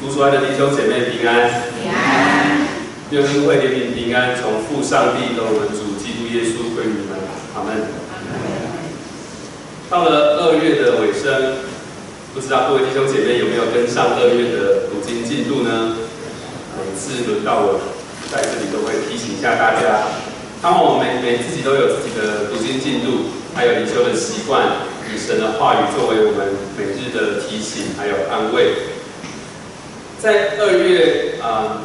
主所爱的弟兄姐妹平安，平安。愿恩惠、怜悯、平安，从父上帝和我们主基督耶稣归于你们。阿门。到了2月的尾声，不知道各位弟兄姐妹有没有跟上2月的读经进度呢？每次轮到我在这里都会提醒一下大家，当我们每自己都有自己的读经进度，还有灵修的习惯，以神的话语作为我们每日的提醒，还有安慰。在2月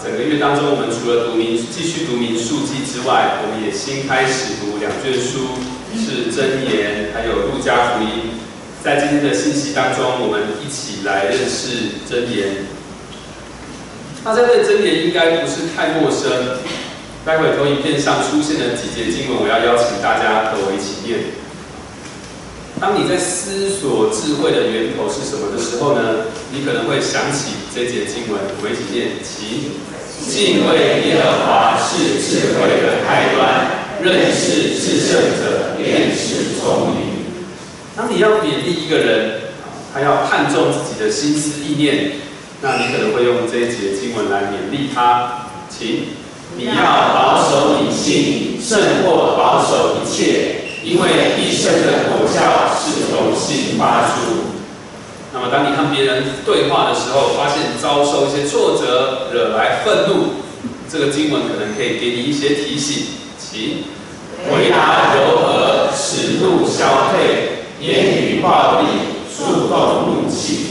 整个月当中，我们除了继续读民数记之外，我们也新开始读2卷书，是箴言还有路加福音。在今天的信息当中，我们一起来认识箴言。大家对箴言应该不是太陌生，待会投影片上出现的几节经文，我要邀请大家和我一起念。当你在思索智慧的源头是什么的时候呢，你可能会想起这节经文，我一起念：敬畏耶和华是智慧的开端，认识至圣者便是聪明。当你要勉励一个人，他要看重自己的心思意念，那你可能会用这一节经文来勉励他，你要保守你心，胜过保守一切。因为一生的果效是从心发出。那么，当你和别人对话的时候，发现遭受一些挫折，惹来愤怒，这个经文可能可以给你一些提醒：回答柔和，使怒消退；言语暴力，触动怒气。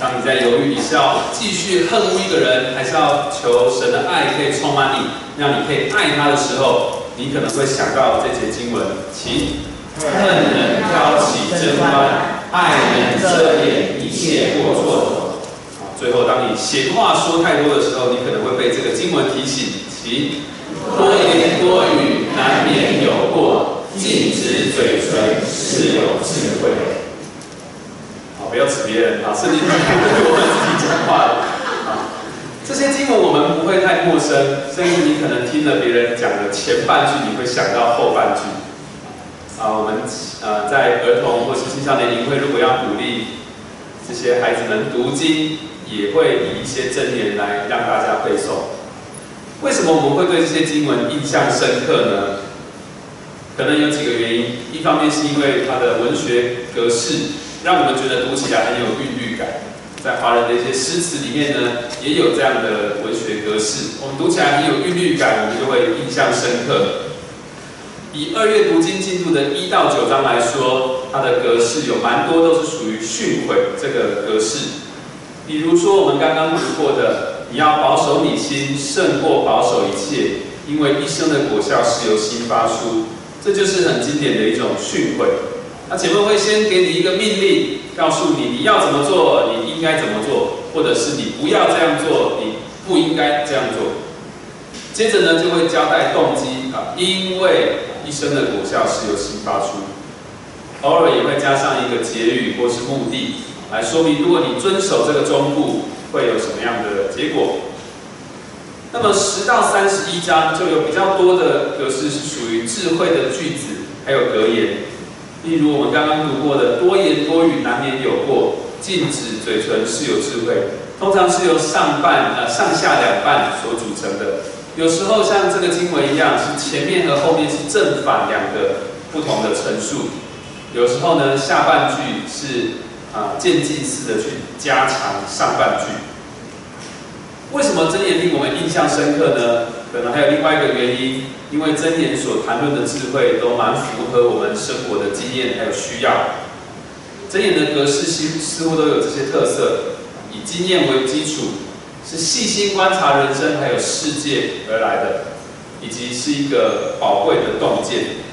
当你在犹豫一下，继续恨恶一个人，还是要求神的爱可以充满你，让你可以爱他的时候，你可能会想到这节经文：恨能挑起争端，爱能遮掩一切过错。最后，当你闲话说太多的时候，你可能会被这个经文提醒：多言多语，难免有过；禁止嘴唇，是有智慧。好，不要指别人啊，圣经对我们自己讲话了。这些经文我们不会太陌生，甚至你可能听了别人讲的前半句，你会想到后半句。我们在儿童或是青少年营会，如果要鼓励这些孩子们读经，也会以一些箴言来让大家背诵。为什么我们会对这些经文印象深刻呢？可能有几个原因，一方面是因为它的文学格式，让我们觉得读起来很有韵律感。在华人的一些诗词里面呢，也有这样的文学格式，我们读起来很有韵律感，我们就会印象深刻。以2月读经进度的1到9章来说，它的格式有蛮多都是属于训诲这个格式。比如说我们刚刚读过的，你要保守你心，胜过保守一切，因为一生的果效是由心发出，这就是很经典的一种训诲。那前面会先给你一个命令，告诉你要怎么做，你应该怎么做，或者是你不要这样做，你不应该这样做。接着呢，就会交代动机因为一生的果效是由心发出。偶尔也会加上一个结语或是目的，来说明如果你遵守这个忠告，会有什么样的结果。那么10到31章就有比较多的格式是属于智慧的句子，还有格言。例如我们刚刚读过的多言多语难免有过，禁止嘴唇是有智慧，通常是由上下两半所组成的。有时候像这个经文一样，是前面和后面是正反两个不同的陈述。有时候呢，下半句是渐进式的去加强上半句。为什么箴言令我们印象深刻呢？可能还有另外一个原因，因为箴言所谈论的智慧都蛮符合我们生活的经验还有需要。箴言的格式似乎都有这些特色，以经验为基础，是细心观察人生还有世界而来的，以及是一个宝贵的洞见。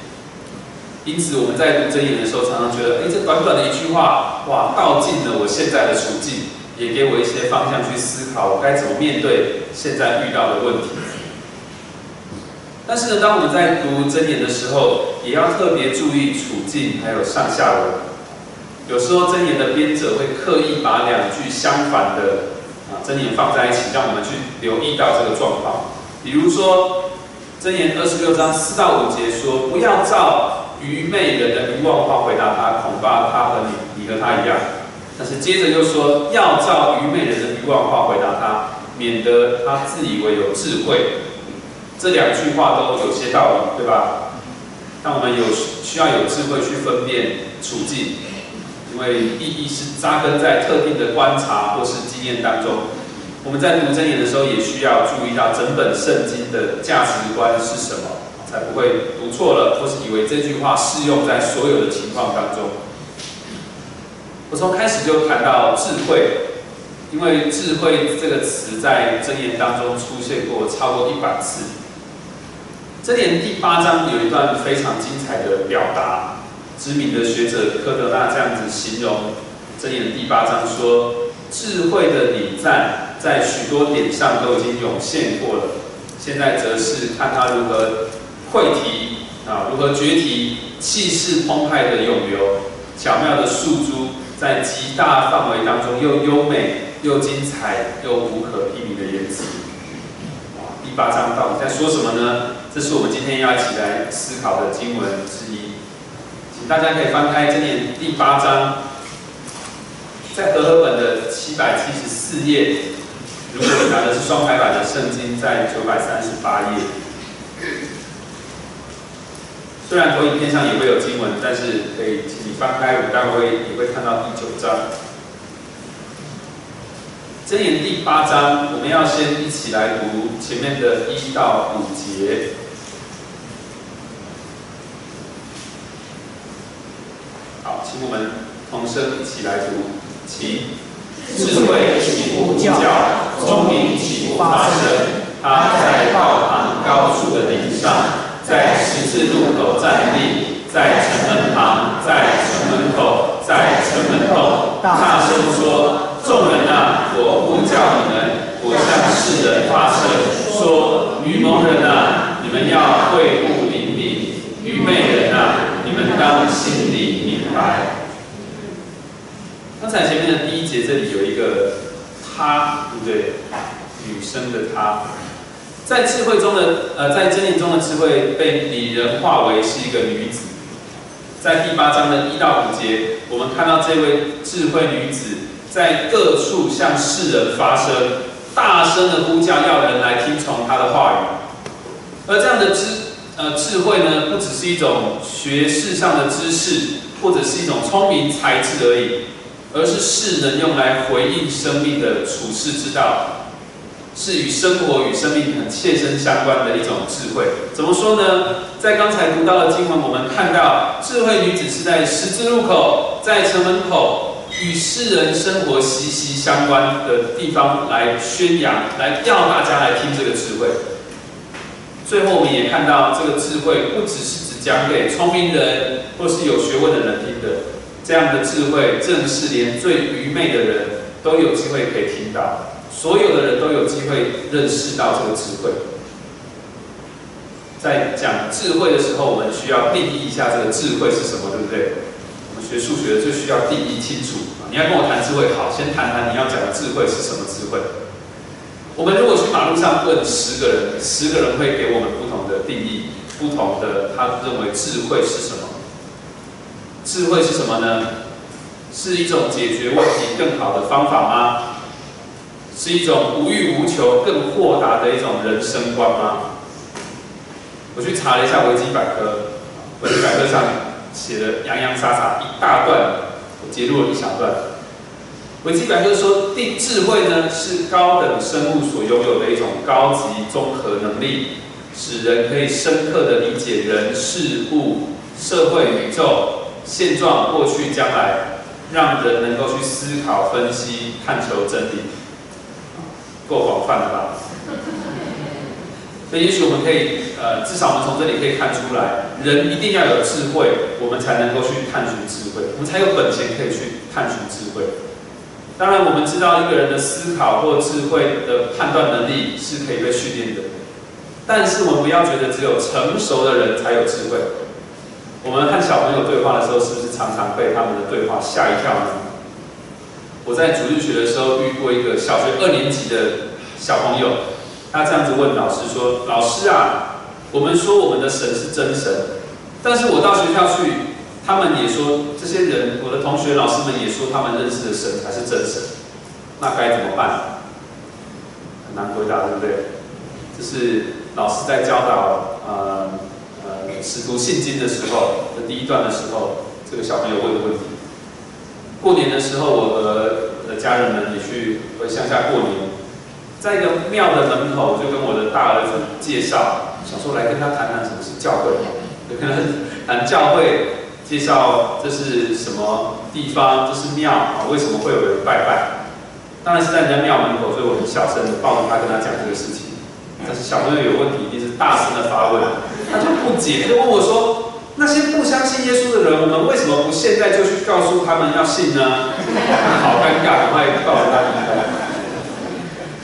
因此我们在读箴言的时候，常常觉得，这短短的一句话，哇，道尽了我现在的处境，也给我一些方向去思考，我该怎么面对现在遇到的问题。但是呢，当我们在读箴言的时候，也要特别注意处境还有上下文。有时候箴言的编者会刻意把两句相反的箴言放在一起，让我们去留意到这个状况。比如说，箴言26章4到5节说：“不要照愚昧人的愚妄话回答他，恐怕他和你和他一样。”但是接着又说，要照愚昧人的愚一万话回答他，免得他自以为有智慧。这两句话都有些道理，对吧？但我们需要有智慧去分辨处境，因为意义是扎根在特定的观察或是经验当中。我们在读箴言的时候，也需要注意到整本圣经的价值观是什么，才不会读错了，或是以为这句话适用在所有的情况当中。我从开始就谈到智慧，因为智慧这个词在箴言当中出现过超过100次。箴言第8章有一段非常精彩的表达，知名的学者科德纳这样子形容箴言第8章说：“智慧的礼赞在许多点上都已经涌现过了，现在则是看他如何会题啊，如何决题，气势澎湃的涌流，巧妙的诉诸。”在极大范围当中，又优美又精彩又无可匹敌的言辞。第8章到底在说什么呢？这是我们今天要一起来思考的经文之一。请大家可以翻开箴言第8章，在和合本的774页，如果你拿的是双排版的圣经，在938页。虽然投影片上也会有经文，但是可以请你翻开，我们待会也会看到第9章。箴言第8章，我们要先一起来读前面的1到5节。好，请我们同声一起来读，请智慧起舞教，聪明起舞发声，他在高堂高处的顶上。在十字路口站立，在城门旁，在城门口，在城门后，大声说：“众人啊，我呼叫你们，我向世人发声，说：愚蒙人啊，你们要会悟灵明；愚昧人啊，你们当心里明白。”刚才前面的第1节，这里有一个她，对不对？女生的她。在智慧中的，在箴言中的智慧被拟人化为是一个女子。在第8章的1到5节，我们看到这位智慧女子在各处向世人发声，大声的呼叫，要人来听从她的话语。而这样的智慧呢，不只是一种学识上的知识，或者是一种聪明才智而已，而是世人用来回应生命的处世之道。是与生活与生命很切身相关的一种智慧。怎么说呢？在刚才读到的经文，我们看到智慧女子是在十字路口、在城门口，与世人生活息息相关的地方来宣扬，来叫大家来听这个智慧。最后，我们也看到这个智慧不只是只讲给聪明人或是有学问的人听的，这样的智慧正是连最愚昧的人都有机会可以听到。所有的人都有机会认识到这个智慧。在讲智慧的时候，我们需要定义一下这个智慧是什么，对不对？我们学数学最需要定义清楚。你要跟我谈智慧，好，先谈谈你要讲的智慧是什么智慧。我们如果去马路上问10个人，10个人会给我们不同的定义，不同的他认为智慧是什么。智慧是什么呢？是一种解决问题更好的方法吗？是一种无欲无求、更豁达的一种人生观吗？我去查了一下维基百科，维基百科上写的洋洋洒洒一大段，我截录了一小段。维基百科说，智慧呢是高等生物所拥有的一种高级综合能力，使人可以深刻地理解人、事物、社会、宇宙、现状、过去、将来，让人能够去思考、分析、探求真理。够广泛了吧？所以也许我们可以，至少我们从这里可以看出来，人一定要有智慧，我们才能够去探寻智慧，我们才有本钱可以去探寻智慧。当然，我们知道一个人的思考或智慧的判断能力是可以被训练的，但是我们不要觉得只有成熟的人才有智慧。我们和小朋友对话的时候，是不是常常被他们的对话吓一跳呢？我在主日学的时候遇过一个小学2年级的小朋友，他这样子问老师说：“老师啊，我们说我们的神是真神，但是我到学校去，他们也说这些人，我的同学、老师们也说他们认识的神才是真神，那该怎么办？”难回答，对不对？这是老师在教导使徒信经的时候，这第一段的时候，这个小朋友问的问题。过年的时候，我和家人们也去回乡下过年，在一个庙的门口，就跟我的大儿子介绍，想说来跟他谈谈什么是教会，就跟他谈教会。 介绍这是什么地方？这是庙啊，为什么会有人拜拜？当然是在人家庙门口，所以我很小声的抱着他跟他讲这个事情。但是小朋友有问题，一定是大声的发问，他就不解，就问我说：“那些不相信耶稣的人，我们为什么不现在就去告诉他们要信呢？”好尴尬，赶快抱着他离开。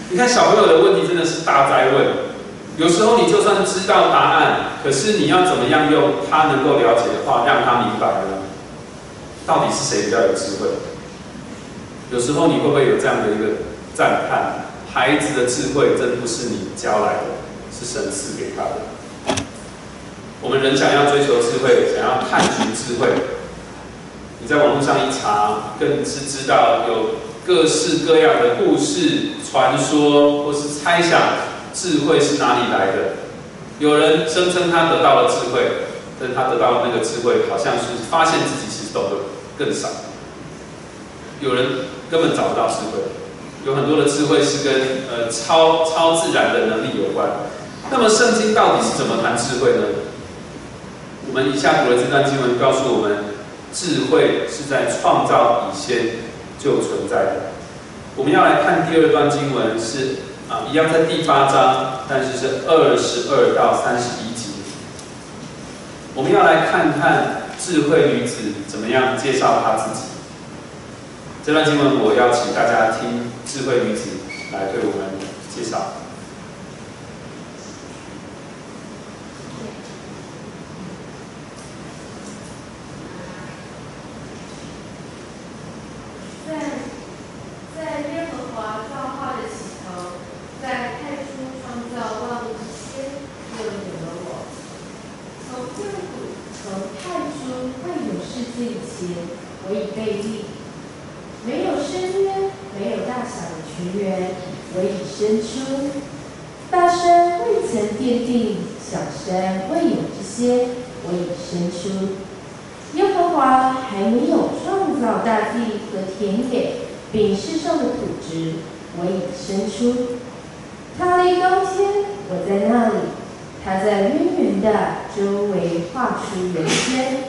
你看小朋友的问题真的是大灾问。 有时候你就算知道答案，可是你要怎么样用他能够了解的话让他明白呢？到底是谁比较有智慧？有时候你会不会有这样的一个赞叹？孩子的智慧真不是你教来的，是神赐给他的。我们人想要追求智慧，想要探寻智慧，你在网络上一查，更是知道有各式各样的故事、传说或是猜想。 智慧是哪里来的？有人声称他得到了智慧，但是他得到那个智慧，好像是发现自己其实懂得更少。有人根本找不到智慧，有很多的智慧是跟超自然的能力有关。那么圣经到底是怎么谈智慧呢？我们以下读的这段经文告诉我们，智慧是在创造以前就存在的。我们要来看第二段经文是。 一样在第8章，但是是22到31节。我们要来看看智慧女子怎么样介绍她自己。这段经文我要请大家听智慧女子来对我们介绍。在耶和华造化的起头。 在太初创造万物之先，就有了我。从太初未有世界以前，我已被立；没有深渊，没有大小的泉源，我已生出。大山未曾奠定，小山未有之先，我已生出。耶和华还没有创造大地和田野，并世上的土质，我已生出。 他立高天，我在那里；他在渊源的周围画出圆圈，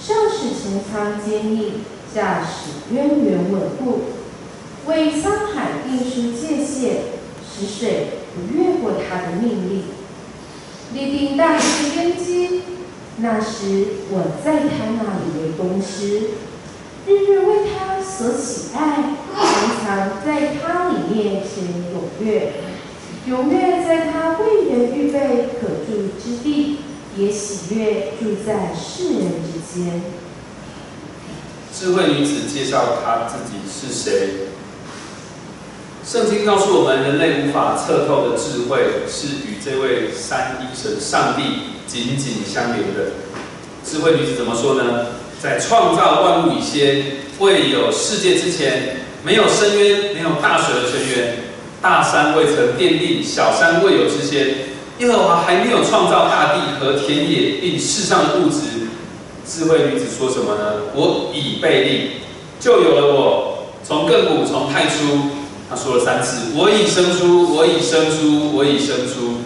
上使穹苍坚立，下使渊源稳固，为沧海定出界限，使水不越过他的命令，立定大地的根基。那时我在他那里为公师，日日为他所喜爱，常常在他里面显踊跃。 永远在他为人预备可住之地，也喜悦住在世人之间。智慧女子介绍她自己是谁。圣经告诉我们，人类无法测透的智慧是与这位三一神上帝紧紧相连的。智慧女子怎么说呢？在创造万物以前，未有世界之前，没有深渊，没有大水的泉源。 大山未曾奠定，小山未有之先。耶和华还没有创造大地和田野，并世上的物质。智慧女子说什么呢？我已被立，就有了我。从亘古，从太初，她说了3次：我已生出，我已生出，我已生出。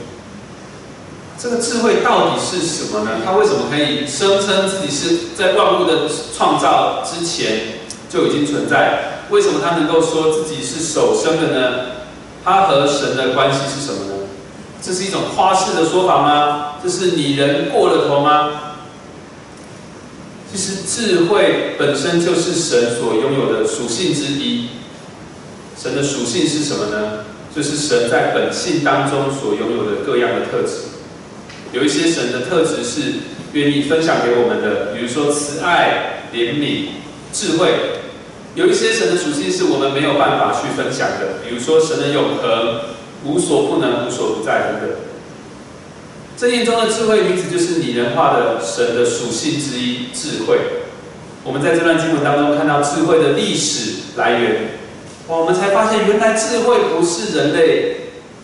这个智慧到底是什么呢？她为什么可以声称自己是在万物的创造之前就已经存在？为什么她能够说自己是首生的呢？ 他和神的关系是什么呢？这是一种夸饰的说法吗？这是拟人过了头吗？其实智慧本身就是神所拥有的属性之一。神的属性是什么呢？就是神在本性当中所拥有的各样的特质。有一些神的特质是愿意分享给我们的，比如说慈爱、怜悯、智慧。 有一些神的属性是我们没有办法去分享的，比如说神的永恒、无所不能、无所不在等等。箴言中的智慧女子就是拟人化的神的属性之一——智慧。我们在这段经文当中看到智慧的历史来源，我们才发现原来智慧不是人类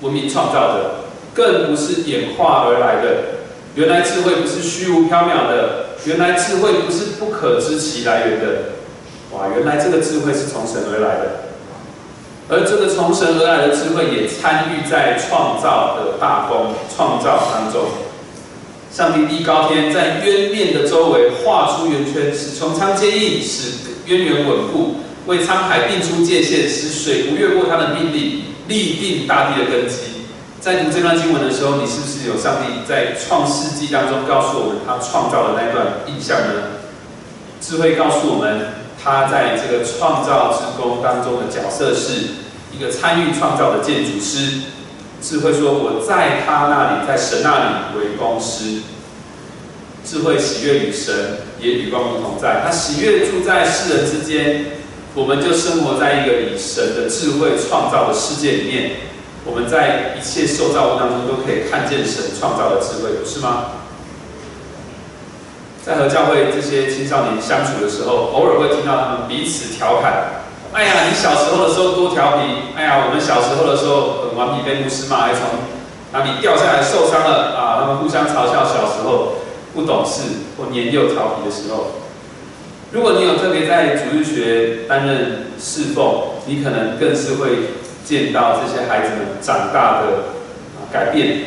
文明创造者，更不是演化而来的。原来智慧不是虚无缥缈的，原来智慧不是不可知其来源的。哇，原来这个智慧是从神而来的，而这个从神而来的智慧也参与在创造的大功创造当中。上帝立高天，在渊面的周围画出圆圈，使穹苍接应，使渊源稳固，为沧海定出界限，使水不越过它的命令，立定大地的根基。 在读这段经文的时候，你是不是有上帝在创世纪当中告诉我们他创造的那段印象呢？智慧告诉我们，他在这个创造之工当中的角色是一个参与创造的建筑师。智慧说：“我在他那里，在神那里为工师。”智慧喜悦与神，也与万物同在。他喜悦住在世人之间，我们就生活在一个以神的智慧创造的世界里面。 我们在一切受造物当中都可以看见神创造的智慧，不是吗？在和教会这些青少年相处的时候，偶尔会听到他们彼此调侃：“哎呀，你小时候的时候多调皮！哎呀，我们小时候的时候很顽皮，被牧师骂，还从哪里掉下来受伤了啊！”他们互相嘲笑小时候不懂事或年幼调皮的时候。如果你有特别在主日学担任侍奉，你可能更是会 见到这些孩子们长大的改变，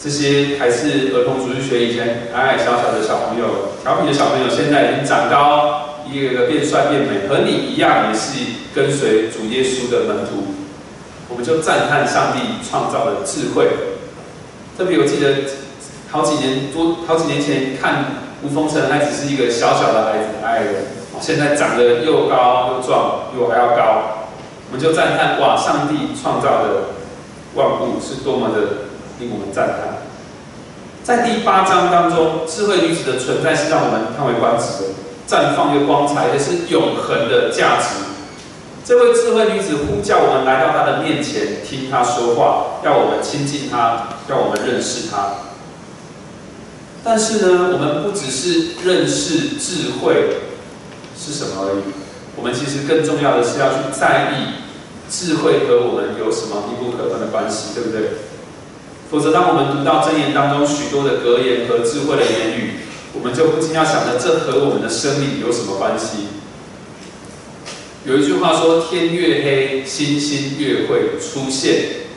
这些还是儿童主日学以前矮矮小小的小朋友、调皮的小朋友，现在已经长高，一个个变帅变美，和你一样也是跟随主耶稣的门徒。我们就赞叹上帝创造的智慧。特别我记得好几年前看吴峰城，他只是一个小小的孩子，矮矮的，现在长得又高又壮，比我还要高。 我们就赞叹哇！上帝创造的万物是多么的令我们赞叹。在第8章当中，智慧女子的存在是让我们叹为观止的，绽放又光彩，也是永恒的价值。这位智慧女子呼叫我们来到她的面前，听她说话，要我们亲近她，要我们认识她。但是呢，我们不只是认识智慧是什么而已。 我们其实更重要的是要去在意智慧和我们有什么密不可分的关系，对不对？否则，当我们读到箴言当中许多的格言和智慧的言语，我们就不禁要想着这和我们的生命有什么关系？有一句话说：“天越黑，星星越会出现。”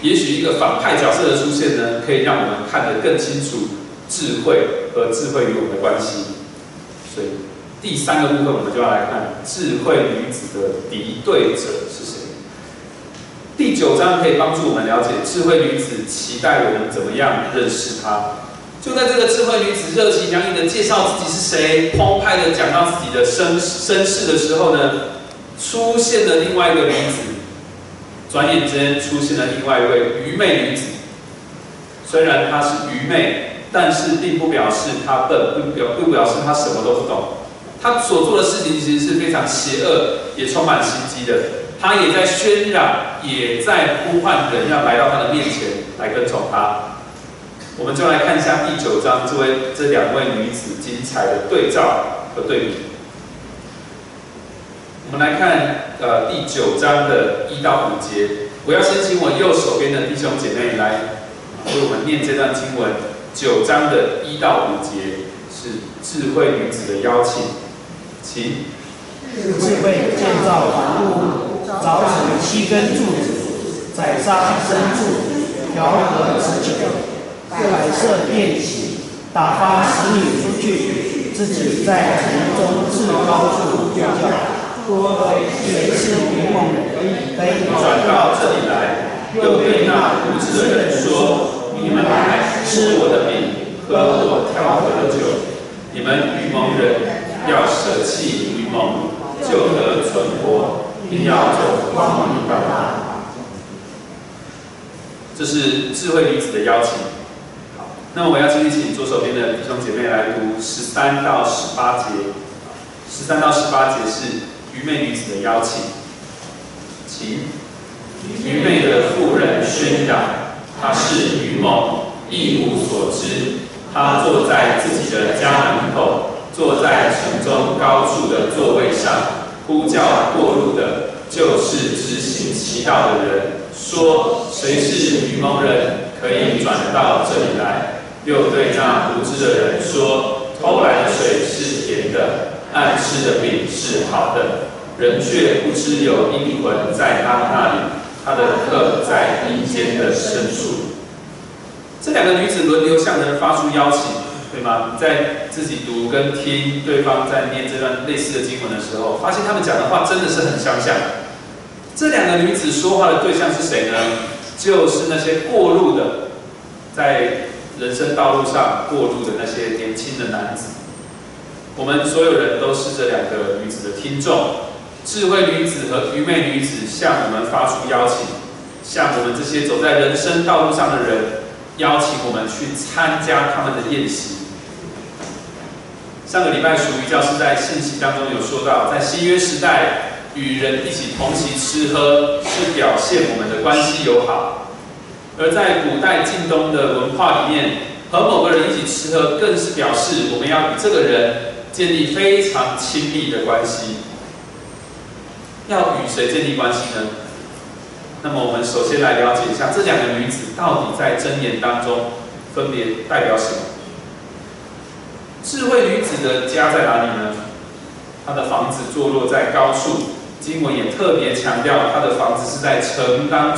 也许一个反派角色的出现呢，可以让我们看得更清楚智慧和智慧与我们的关系。所以 第3个部分，我们就要来看智慧女子的敌对者是谁。第9章可以帮助我们了解智慧女子期待我们怎么样认识她。就在这个智慧女子热情洋溢的介绍自己是谁、澎湃的讲到自己的身世的时候呢，出现了另外一个女子。转眼间出现了另外一位愚昧女子。虽然她是愚昧，但是并不表示她笨，不表示她什么都不懂。 他所做的事情其实是非常邪恶，也充满心机的。他也在渲染，也在呼唤人要来到他的面前来跟从他。我们就来看一下第9章这两位女子精彩的对照和对比。我们来看第9章的1到5节。我要先请我右手边的弟兄姐妹来为我们念这段经文，9章的1到5节是智慧女子的邀请。 其智慧建造房屋，凿起7根柱子，宰杀牲畜，调和美酒，摆设宴席，打发使女出去，自己在城中至高处睡觉。多亏谁是愚蒙人，可以转到这里来，又对那无知的人说：“你们来吃我的饼，喝我调和的酒，你们愚蒙人 要舍弃愚蒙，就得存活，并要走光明的道。”这是智慧女子的邀请。好，那我要继续请左手边的弟兄姐妹来读13到18节。13到18节是愚昧女子的邀请。请愚昧的妇人喧嚷，她是愚蒙，一无所知。她坐在自己的家门口， 坐在城中高处的座位上，呼叫过路的，就是执行其道的人，说谁是愚蒙人，可以转到这里来。又对那无知的人说，偷来的水是甜的，暗吃的饼是好的。人却不知有阴魂在他那里，他的客在阴间的深处。这两个女子轮流向人发出邀请。 对吗？在自己读跟听对方在念这段类似的经文的时候，发现他们讲的话真的是很相像。这两个女子说话的对象是谁呢？就是那些过路的，在人生道路上过路的那些年轻的男子。我们所有人都是这两个女子的听众。智慧女子和愚昧女子向我们发出邀请，向我们这些走在人生道路上的人，邀请我们去参加他们的宴席。 上个礼拜，属于教师在信息当中有说到，在新约时代，与人一起同席吃喝是表现我们的关系友好；而在古代近东的文化里面，和某个人一起吃喝，更是表示我们要与这个人建立非常亲密的关系。要与谁建立关系呢？那么，我们首先来了解一下这两个女子到底在箴言当中分别代表什么。 智慧女子的家在哪里呢？她的房子坐落在高处，经文也特别强调，她的房子是在城市当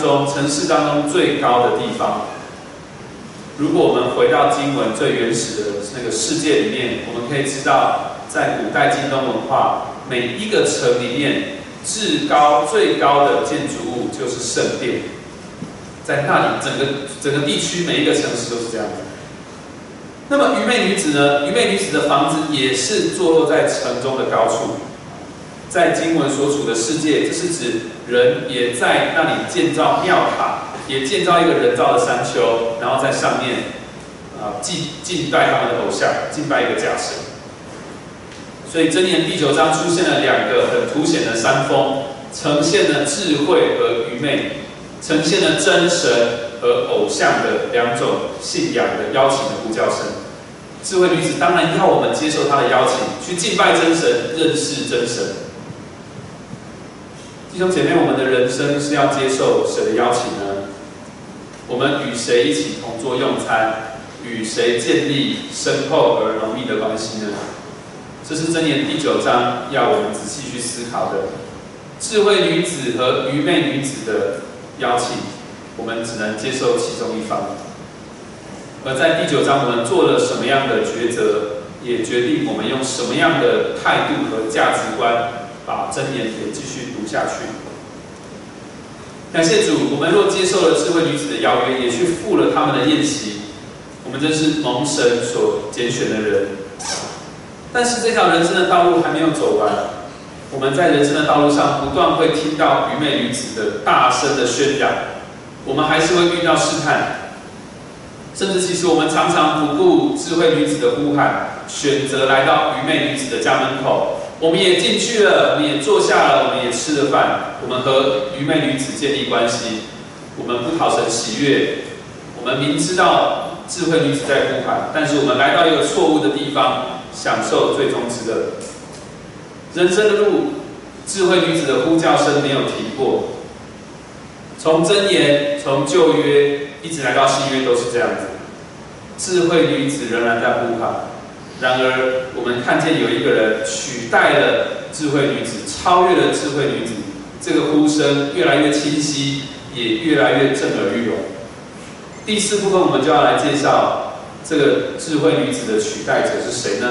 中最高的地方。如果我们回到经文最原始的那个世界里面，我们可以知道，在古代近东文化，每一个城里面最高的建筑物就是圣殿，在那里整个地区每一个城市都是这样子。 那么愚昧女子呢？愚昧女子的房子也是坐落在城中的高处，在经文所处的世界，这是指人也在那里建造庙塔，也建造一个人造的山丘，然后在上面敬拜他们的偶像，敬拜一个假神。所以箴言第9章出现了两个很凸显的山峰，呈现了智慧和愚昧，呈现了真神。 和偶像的两种信仰的邀请的呼叫声，智慧女子当然要我们接受她的邀请，去敬拜真神，认识真神。弟兄姐妹，我们的人生是要接受谁的邀请呢？我们与谁一起同桌用餐？与谁建立深厚而浓密的关系呢？这是箴言第9章要我们仔细去思考的。智慧女子和愚昧女子的邀请。 我们只能接受其中一方，而在第9章，我们做了什么样的抉择，也决定我们用什么样的态度和价值观把箴言给继续读下去。感谢主，我们若接受了智慧女子的邀约，也去赴了他们的宴席，我们真是蒙神所拣选的人。但是这条人生的道路还没有走完，我们在人生的道路上不断会听到愚昧女子的大声的宣扬。 我们还是会遇到试探，甚至其实我们常常不顾智慧女子的呼喊，选择来到愚昧女子的家门口。我们也进去了，我们也坐下了，我们也吃了饭。我们和愚昧女子建立关系，我们不讨神喜悦。我们明知道智慧女子在呼喊，但是我们来到一个错误的地方，享受最终之乐。人生的路，智慧女子的呼叫声没有停过。 从箴言，从旧约一直来到新约都是这样子。智慧女子仍然在呼喊，然而我们看见有一个人取代了智慧女子，超越了智慧女子。这个呼声越来越清晰，也越来越震耳欲聋。第4部分我们就要来介绍这个智慧女子的取代者是谁呢？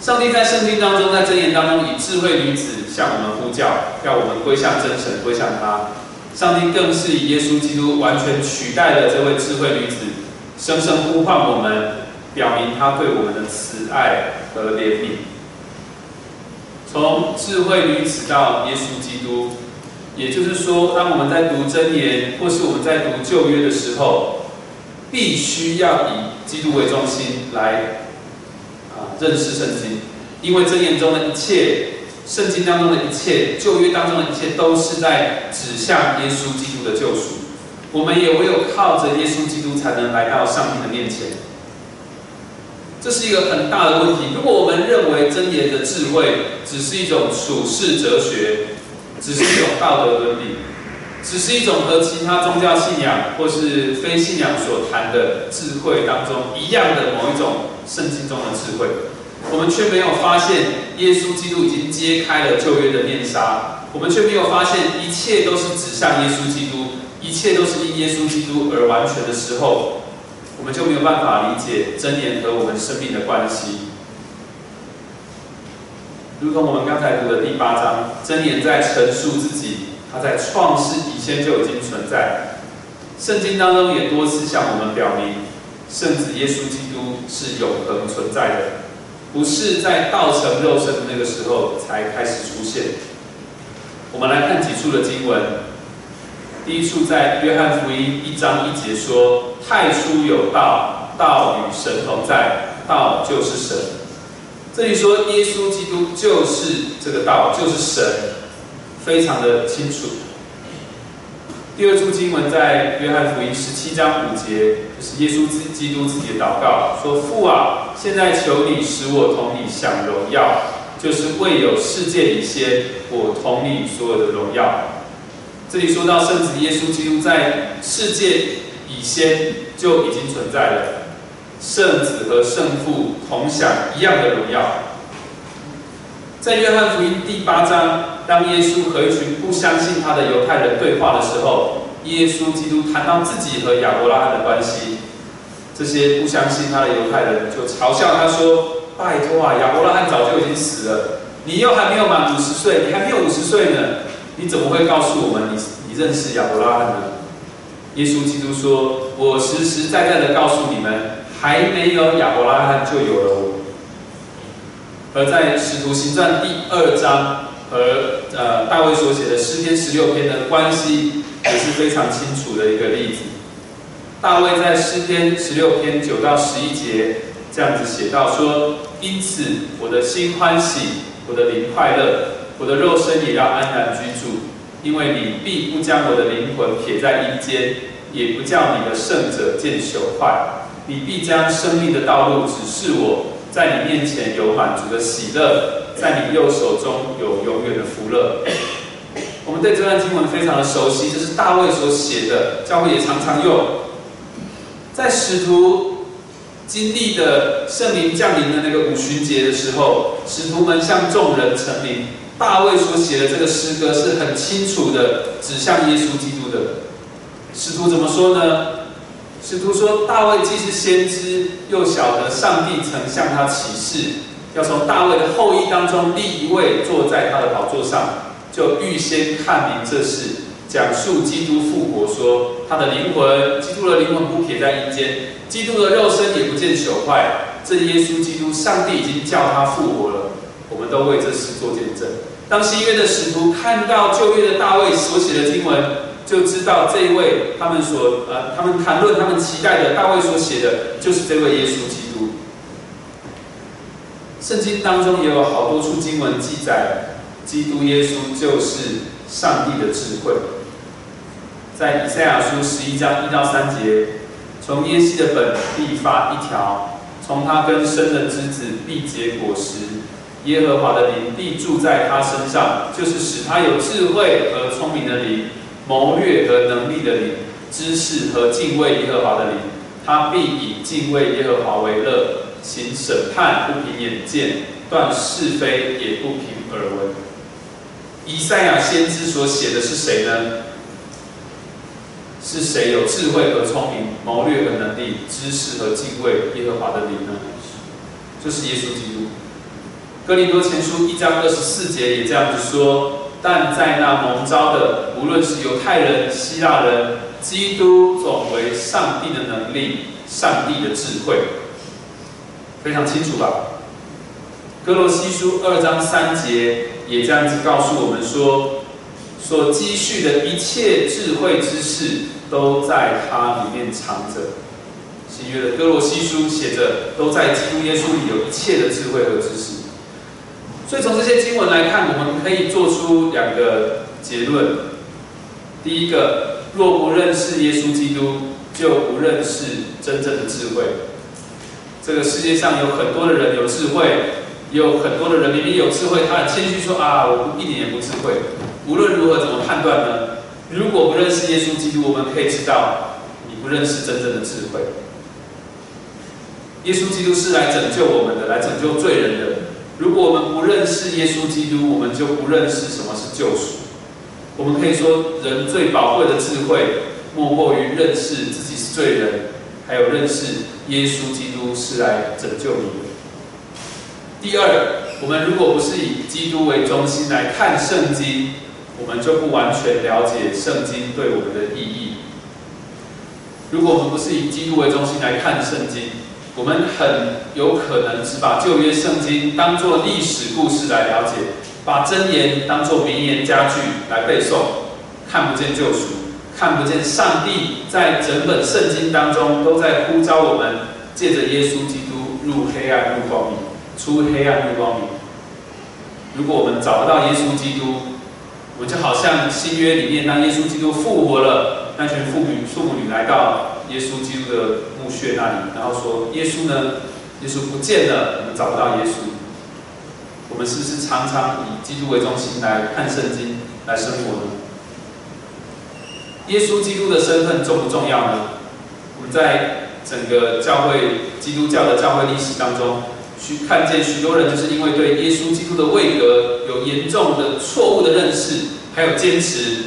上帝在圣经当中，在箴言当中以智慧女子。 向我们呼叫，要我们归向真神，归向他。上帝更是以耶稣基督完全取代了这位智慧女子，声声呼唤我们，表明他对我们的慈爱和怜悯。从智慧女子到耶稣基督，也就是说，当我们在读箴言，或是我们在读旧约的时候，必须要以基督为中心来认识圣经，因为箴言中的一切。 圣经当中的一切，旧约当中的一切，都是在指向耶稣基督的救赎。我们也唯有靠着耶稣基督，才能来到上帝的面前。这是一个很大的问题。如果我们认为箴言的智慧只是一种处世哲学，只是一种道德伦理，只是一种和其他宗教信仰或是非信仰所谈的智慧当中一样的某一种圣经中的智慧，我们却没有发现耶稣基督已经揭开了旧约的面纱，我们却没有发现一切都是指向耶稣基督，一切都是因耶稣基督而完全的时候，我们就没有办法理解箴言和我们生命的关系。如同我们刚才读的第8章，箴言在陈述自己，它在创世以前就已经存在。圣经当中也多次向我们表明，圣子耶稣基督是永恒存在的，不是在道成肉身的那个时候才开始出现。我们来看几处的经文。第一处在约翰福音1章1节说：“太初有道，道与神同在，道就是神。”这里说耶稣基督就是这个道，就是神，非常的清楚。第二处经文在约翰福音17章5节，就是耶稣基督自己的祷告，说：“父啊，现在求你使我同你享荣耀，就是未有世界以先，我同你所有的荣耀。”这里说到圣子耶稣基督在世界以先就已经存在了，圣子和圣父同享一样的荣耀。在约翰福音第8章，当耶稣和一群不相信他的犹太人对话的时候，耶稣基督谈到自己和亚伯拉罕的关系，这些不相信他的犹太人就嘲笑他说：“拜托啊，亚伯拉罕早就已经死了，你又还没有满50岁，你还没有50岁呢，你怎么会告诉我们你认识亚伯拉罕呢？”耶稣基督说：“我实实在在的告诉你们，还没有亚伯拉罕就有了我。”而在《使徒行传》第2章和大卫所写的诗篇16篇的关系也是非常清楚的一个例子。大卫在诗篇16篇9到11节这样子写到说：“因此我的心欢喜，我的灵快乐。”我的肉身也要安然居住，因为你必不将我的灵魂撇在阴间，也不叫你的圣者见朽坏。你必将生命的道路指示我，在你面前有满足的喜乐，在你右手中有永远的福乐。我们对这段经文非常的熟悉，这是大卫所写的，教会也常常用。在使徒经历的圣灵降临的那个五旬节的时候，使徒们向众人陈明，大卫所写的这个诗歌是很清楚的指向耶稣基督的。使徒怎么说呢？使徒说，大卫既是先知，又晓得上帝曾向他启示，要从大卫的后裔当中立一位坐在他的宝座上，就预先看明这事，讲述基督复活，说他的灵魂，基督的灵魂不撇在阴间，基督的肉身也不见朽坏。这耶稣基督，上帝已经叫他复活了。我们都为这事做见证。当新约的使徒看到旧约的大卫所写的经文，就知道这一位他们谈论、他们期待的大卫所写的，就是这位耶稣基督。圣经当中也有好多处经文记载，基督耶稣就是上帝的智慧。在以赛亚书11章1到3节，从耶西的本必发一条，从他根生的枝子必结果实。耶和华的灵必住在他身上，就是使他有智慧和聪明的灵，谋略和能力的灵，知识和敬畏耶和华的灵。他必以敬畏耶和华为乐，行审判不凭眼见，断是非也不凭耳闻。以赛亚先知所写的是谁呢？是谁有智慧和聪明，谋略和能力，知识和敬畏耶和华的灵呢？就是耶稣基督。哥林多前书1章24节也这样子说：“但在那蒙召的，无论是犹太人、希腊人，基督总为上帝的能力、上帝的智慧。”非常清楚吧？哥罗西书2章3节也这样子告诉我们说：“所积蓄的一切智慧之事，都在他里面藏着。”新约的哥罗西书写着：“都在基督耶稣里有一切的智慧和知识。”所以从这些经文来看，我们可以做出两个结论。第一个，若不认识耶稣基督，就不认识真正的智慧。这个世界上有很多的人有智慧，也有很多的人明明有智慧，他很谦虚说：“啊，我一点也不智慧。”无论如何，怎么判断呢？你如果不认识耶稣基督，我们可以知道你不认识真正的智慧。耶稣基督是来拯救我们的，来拯救罪人的。如果我们不认识耶稣基督，我们就不认识什么是救赎。我们可以说，人最宝贵的智慧，莫过于认识自己是罪人，还有认识耶稣基督是来拯救你的。第二，我们如果不是以基督为中心来看圣经，我们就不完全了解圣经对我们的意义。如果我们不是以基督为中心来看圣经，我们很有可能只把旧约圣经当作历史故事来了解，把箴言当作名言佳句来背诵，看不见救赎，看不见上帝在整本圣经当中都在呼召我们，借着耶稣基督入黑暗入光明，出黑暗入光明。如果我们找不到耶稣基督，我们就好像新约里面，当耶稣基督复活了，那群妇女来到耶稣基督的墓穴那里，然后说：“耶稣呢？耶稣不见了，我们找不到耶稣。”我们是不是常常以基督为中心来看圣经、来生活呢？耶稣基督的身份重不重要呢？我们在整个教会基督教的教会历史当中，去看见许多人就是因为对耶稣基督的位格有严重的错误的认识，还有坚持，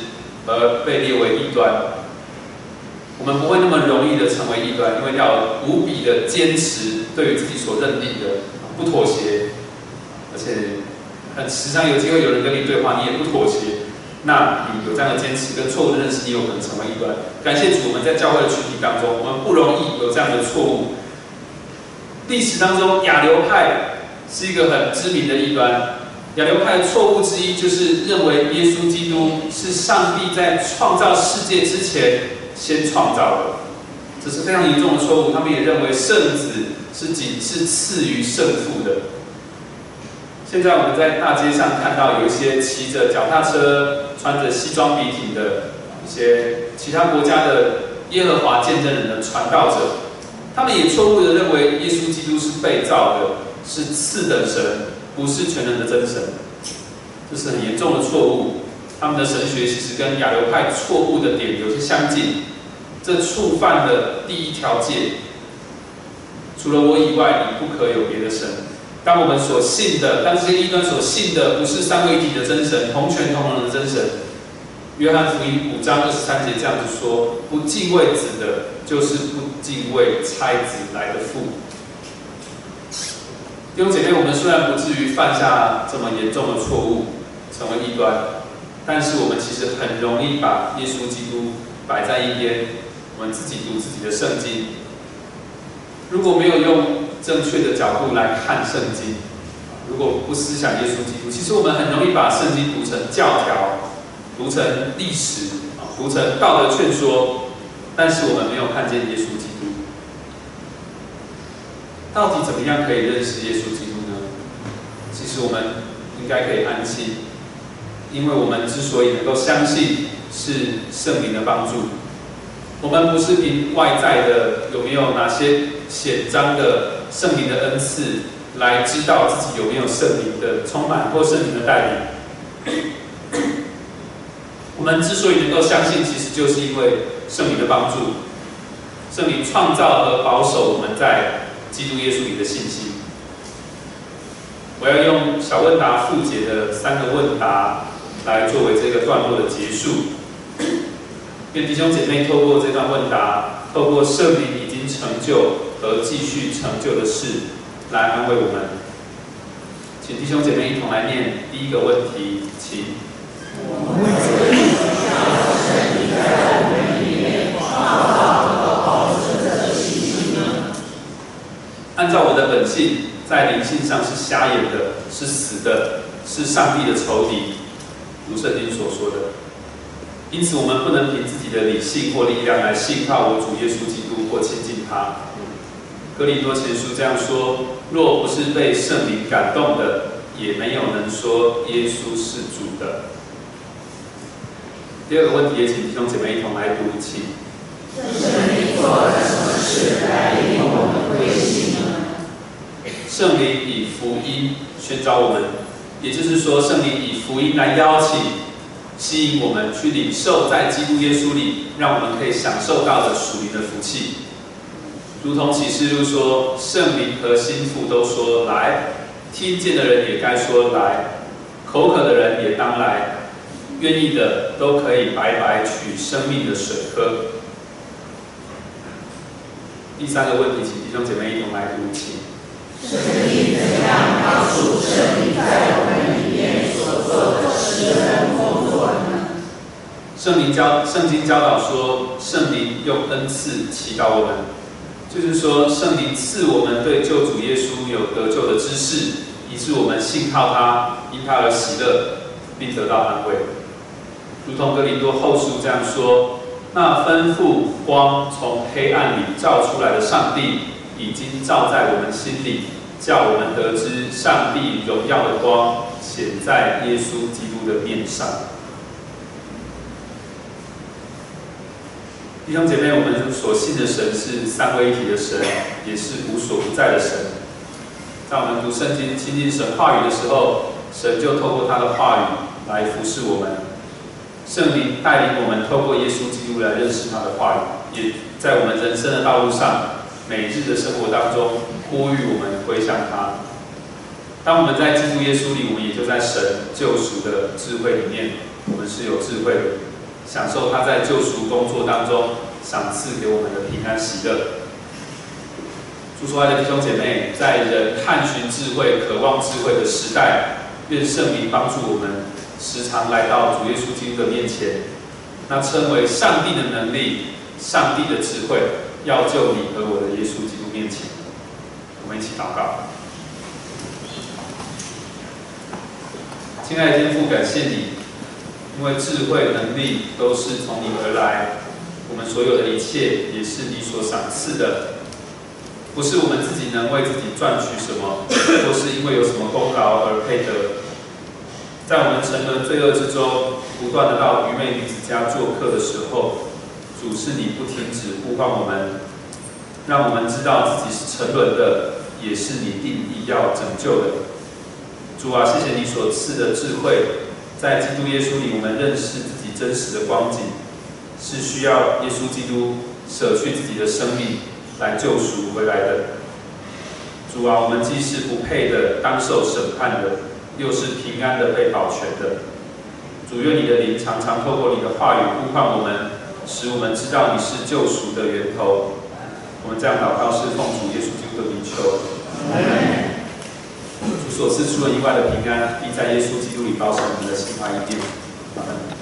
而被列为异端。我们不会那么容易的成为异端，因为要无比的坚持对于自己所认定的，不妥协，而且很时常有机会有人跟你对话，你也不妥协。那你有这样的坚持跟错误的认识，你有可能成为异端。感谢主，我们在教会的群体当中，我们不容易有这样的错误。历史当中，亚流派是一个很知名的异端。亚流派的错误之一就是认为耶稣基督是上帝在创造世界之前先创造的，这是非常严重的错误。他们也认为圣子是仅是次于圣父的。现在我们在大街上看到有一些骑着脚踏车、穿着西装笔挺的一些其他国家的耶和华见证人的传道者，他们也错误地认为耶稣基督是被造的，是次等神，不是全能的真神。这是很严重的错误。他们的神学其实跟亚流派错误的点有些相近，这触犯了第一条戒：除了我以外，你不可有别的神。当我们所信的，当这些异端所信的，不是三位一体的真神、同权同能的真神。约翰福音5章23节这样子说：“不敬畏子的，就是不敬畏差子来的父。”弟兄姐妹，我们虽然不至于犯下这么严重的错误，成为异端。但是我们其实很容易把耶稣基督摆在一边，我们自己读自己的圣经。如果没有用正确的角度来看圣经，如果不思想耶稣基督，其实我们很容易把圣经读成教条、读成历史、读成道德劝说，但是我们没有看见耶稣基督。到底怎么样可以认识耶稣基督呢？其实我们应该可以安心。因为我们之所以能够相信，是圣灵的帮助。我们不是凭外在的有没有哪些显彰的圣灵的恩赐来知道自己有没有圣灵的充满或圣灵的带领。我们之所以能够相信，其实就是因为圣灵的帮助。圣灵创造和保守我们在基督耶稣里的信心。我要用小问答附解的3个问答。来作为这个段落的结束，愿弟兄姐妹透过这段问答，透过圣灵已经成就和继续成就的事，来安慰我们。请弟兄姐妹一同来念第一个问题，请。我们是必须要圣灵在我们里面创造和保存的信心呢？按照我的本性，在灵性上是瞎眼的，是死的，是上帝的仇敌。如圣经所说的，因此我们不能凭自己的理性或力量来信靠我主耶稣基督或亲近他。哥林多前书这样说：若不是被圣灵感动的，也没有能说耶稣是主的。第二个问题也请弟兄姐妹一同来读，请。圣灵做了什么事来引我们归信呢？圣灵以福音宣召我们。也就是说，圣灵以福音来邀请吸引我们去领受在基督耶稣里，让我们可以享受到的属灵的福气。如同启示录说，圣灵和心腹都说来，听见的人也该说来，口渴的人也当来，愿意的都可以白白取生命的水喝。第三个问题，请弟兄姐妹一同来读经。圣灵怎样告诉圣灵在我们里面所做的施恩工作呢？圣经教导说，圣灵用恩赐祈祷我们，就是说，圣灵赐我们对救主耶稣有得救的知识，以致我们信靠他，因他而喜乐，并得到安慰。如同哥林多后书这样说。那吩咐光从黑暗里照出来的上帝，已经照在我们心里，叫我们得知上帝荣耀的光显在耶稣基督的面上。弟兄姐妹，我们所信的神是三位一体的神，也是无所不在的神。在我们读圣经、亲近神话语的时候，神就透过他的话语来服侍我们。圣灵带领我们透过耶稣基督来认识他的话语，也在我们人生的道路上，每日的生活当中呼吁我们归向他。当我们在基督耶稣里，我们也就在神救赎的智慧里面，我们是有智慧的，享受他在救赎工作当中赏赐给我们的平安喜乐。主所爱的弟兄姐妹，在人探寻智慧、渴望智慧的时代，愿圣灵帮助我们。时常来到主耶稣基督的面前，那称为上帝的能力、上帝的智慧，要救你和我的耶稣基督面前。我们一起祷告。亲爱的天父，感谢你，因为智慧、能力都是从你而来，我们所有的一切也是你所赏赐的，不是我们自己能为自己赚取什么，或是因为有什么功劳而配得。在我们沉沦罪恶之中，不断的到愚昧女子家做客的时候，主是你不停止呼唤我们，让我们知道自己是沉沦的，也是你定义要拯救的。主啊，谢谢你所赐的智慧，在基督耶稣里，我们认识自己真实的光景，是需要耶稣基督舍去自己的生命来救赎回来的。主啊，我们既是不配的，当受审判的，又是平安的被保全的。主，愿你的灵常常透过你的话语呼唤我们，使我们知道你是救赎的源头。我们这样祷告是奉主耶稣基督的名求。主所赐出人意外的平安，必在耶稣基督里保守我们的心怀意念。阿们。